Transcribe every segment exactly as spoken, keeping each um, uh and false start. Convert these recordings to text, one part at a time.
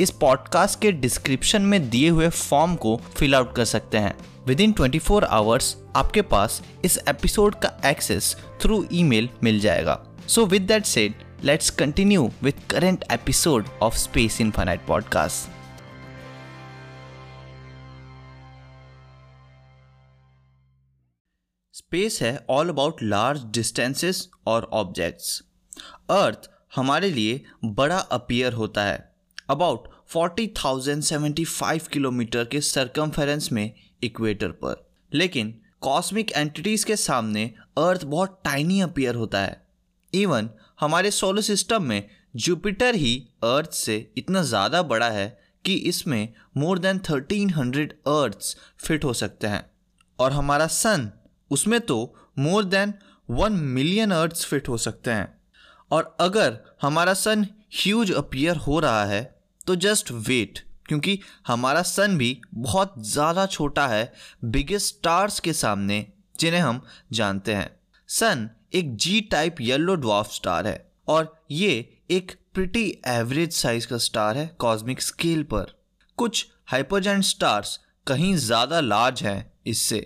इस पॉडकास्ट के डिस्क्रिप्शन में दिए हुए फॉर्म को फिल आउट कर सकते हैं। विद इन चौबीस आवर्स आपके पास इस एपिसोड का एक्सेस थ्रू ईमेल मिल जाएगा। So with that said, let's continue with current episode of space infinite podcast. Space है ऑल अबाउट लार्ज डिस्टेंसेस और ऑब्जेक्ट्स। अर्थ हमारे लिए बड़ा अपीयर होता है। अबाउट चालीस हज़ार पचहत्तर किलोमीटर के सरकमफेरेंस में इक्वेटर पर, लेकिन कॉस्मिक एंटिटीज के सामने अर्थ बहुत टाइनी अपीयर होता है। इवन हमारे सोलर सिस्टम में जुपिटर ही अर्थ से इतना ज़्यादा बड़ा है कि इसमें मोर देन तेरह सौ अर्थ्स फिट हो सकते हैं, और हमारा सन उसमें तो more than one million earth's fit हो सकते हैं। और अगर हमारा सन ह्यूज अपीयर हो रहा है तो जस्ट वेट, क्योंकि हमारा सन भी बहुत ज़्यादा छोटा है बिगेस्ट स्टार्स के सामने जिन्हें हम जानते हैं। सन एक G type yellow dwarf star है और ये एक प्रिटी एवरेज साइज का स्टार है कॉस्मिक स्केल पर। कुछ हाइपरजाइंट स्टार्स कहीं ज़्यादा लार्ज हैं इससे।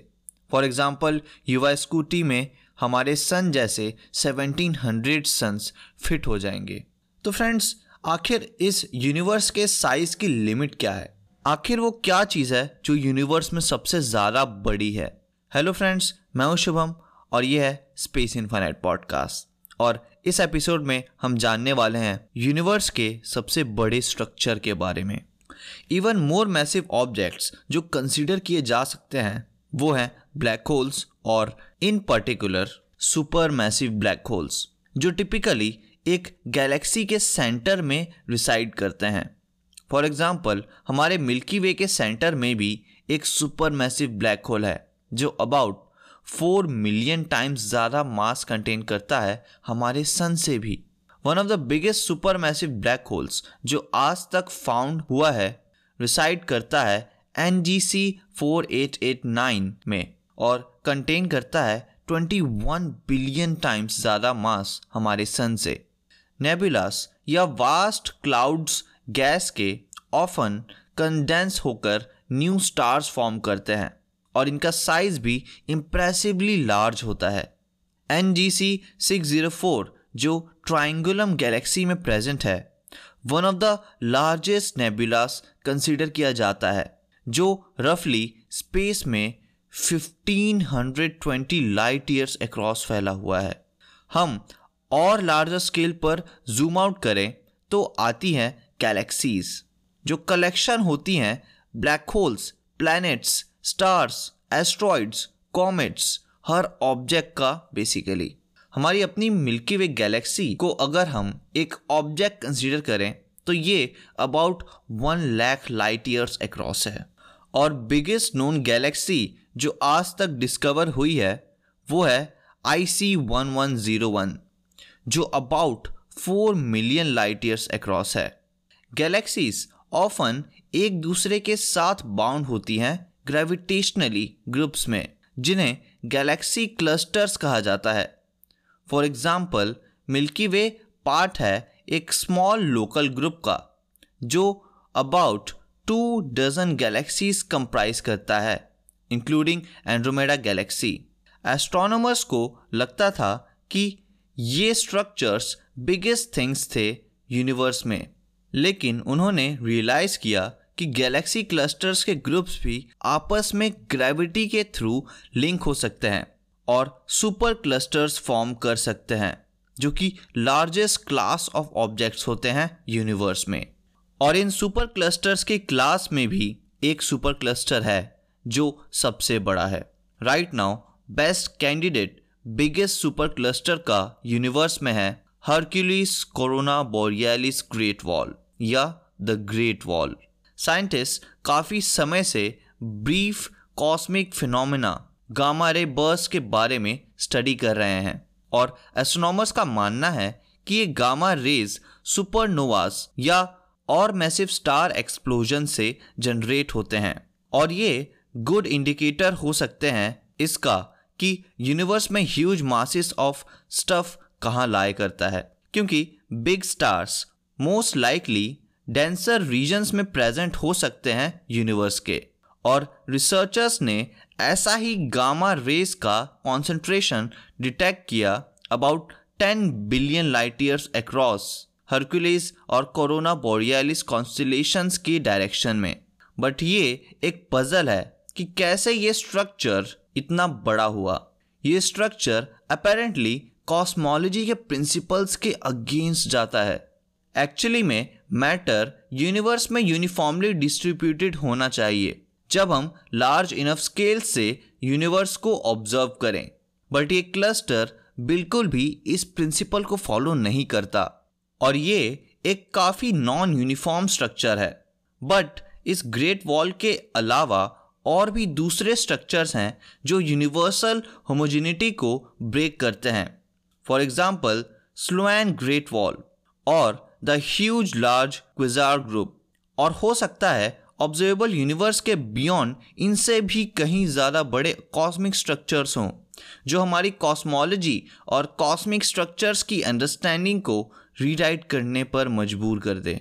फॉर एग्जांपल, यूवाई स्कूटी में हमारे सन जैसे सत्रह सौ सन्स फिट हो जाएंगे। तो फ्रेंड्स, आखिर इस यूनिवर्स के साइज़ की लिमिट क्या है? आखिर वो क्या चीज़ है जो यूनिवर्स में सबसे ज़्यादा बड़ी है? हेलो फ्रेंड्स, मैं हूँ शुभम और ये है स्पेस इनफिनाइट पॉडकास्ट, और इस एपिसोड में हम जानने वाले हैं यूनिवर्स के सबसे बड़े स्ट्रक्चर के बारे में। इवन मोर मैसिव ऑब्जेक्ट्स जो कंसीडर किए जा सकते हैं वो हैं ब्लैक होल्स, और in particular super massive black holes, जो टिपिकली एक गैलेक्सी के सेंटर में रिसाइड करते हैं। फॉर एग्जांपल, हमारे मिल्की वे के सेंटर में भी एक सुपर मैसिव ब्लैक होल है जो अबाउट फोर मिलियन टाइम्स ज़्यादा मास कंटेन करता है हमारे सन से भी। One of the biggest super massive black holes जो आज तक फाउंड हुआ है रिसाइड करता है N G C four eight eight nine में और कंटेन करता है इक्कीस बिलियन टाइम्स ज़्यादा मास हमारे सन से। नेबुलास या वास्ट क्लाउड्स गैस के ऑफन कंडेंस होकर न्यू स्टार्स फॉर्म करते हैं और इनका साइज भी इम्प्रेसिवली लार्ज होता है। N G C six zero four जो ट्राइंगुलम गैलेक्सी में प्रेजेंट है, one of the largest nebulas consider किया जाता है, जो रफली स्पेस में fifteen twenty light years across फैला हुआ है। हम और लार्जर स्केल पर जूम आउट करें तो आती हैं गैलेक्सीज, जो कलेक्शन होती हैं black holes, planets, stars, asteroids, comets, हर ऑब्जेक्ट का बेसिकली। हमारी अपनी मिल्की वे गैलेक्सी को अगर हम एक ऑब्जेक्ट कंसीडर करें तो ये about one lakh light years across है, और बिगेस्ट नोन गैलेक्सी जो आज तक डिस्कवर हुई है वो है I C one one zero one जो about four million light years across है। गैलेक्सीज ऑफन एक दूसरे के साथ बाउंड होती हैं ग्रेविटेशनली ग्रुप्स में, जिन्हें गैलेक्सी क्लस्टर्स कहा जाता है। For example, Milky Way part है एक स्मॉल लोकल ग्रुप का जो about two dozen galaxies comprise करता है, इंक्लूडिंग एंड्रोमेडा गैलेक्सी। एस्ट्रोनॉमर्स को लगता था कि ये स्ट्रक्चर्स बिगेस्ट थिंग्स थे यूनिवर्स में, लेकिन उन्होंने रियलाइज़ किया कि गैलेक्सी क्लस्टर्स के ग्रुप्स भी आपस में ग्रेविटी के थ्रू लिंक हो सकते हैं और सुपर क्लस्टर्स फॉर्म कर सकते हैं, जो कि लार्जेस्ट क्लास ऑफ ऑब्जेक्ट्स होते हैं यूनिवर्स में। और इन सुपर क्लस्टर्स की क्लास में भी एक सुपर क्लस्टर है जो सबसे बड़ा है। Right now best candidate biggest super cluster का यूनिवर्स में है Hercules Corona Borealis great wall या द ग्रेट वॉल। साइंटिस्ट काफ़ी समय से brief cosmic phenomena gamma ray burst के बारे में स्टडी कर रहे हैं और एस्ट्रोनॉमर्स का मानना है कि ये गामा रेज सुपरनोवास या और मैसिव स्टार एक्सप्लोजन से जनरेट होते हैं और ये गुड इंडिकेटर हो सकते हैं इसका कि यूनिवर्स में ह्यूज मासेस ऑफ स्टफ कहाँ लाए करता है, क्योंकि big stars most likely denser regions में प्रेजेंट हो सकते हैं यूनिवर्स के। और रिसर्चर्स ने ऐसा ही गामा रेज का कॉन्सेंट्रेशन डिटेक्ट किया about ten billion light years across Hercules और कोरोना बोरियालिस कॉन्स्टिलेशंस की डायरेक्शन में। बट ये एक पजल है कि कैसे ये स्ट्रक्चर इतना बड़ा हुआ। ये स्ट्रक्चर अपेरेंटली कॉस्मोलॉजी के प्रिंसिपल्स के अगेंस्ट जाता है। एक्चुअली में मैटर यूनिवर्स में यूनिफॉर्मली डिस्ट्रीब्यूटेड होना चाहिए जब हम लार्ज इनफ स्केल से यूनिवर्स को ऑब्जर्व करें, बट ये क्लस्टर बिल्कुल भी इस प्रिंसिपल को फॉलो नहीं करता और ये एक काफ़ी नॉन यूनिफॉर्म स्ट्रक्चर है। बट इस ग्रेट वॉल के अलावा और भी दूसरे स्ट्रक्चर्स हैं जो यूनिवर्सल होमोजेनिटी को ब्रेक करते हैं, for example Sloan great wall और the huge large Quasar group, और हो सकता है ऑब्जर्वेबल यूनिवर्स के बियॉन्ड इनसे भी कहीं ज़्यादा बड़े कॉस्मिक स्ट्रक्चर्स हों जो हमारी कॉस्मोलॉजी और कॉस्मिक स्ट्रक्चर्स की अंडरस्टैंडिंग को रीराइट करने पर मजबूर कर दे।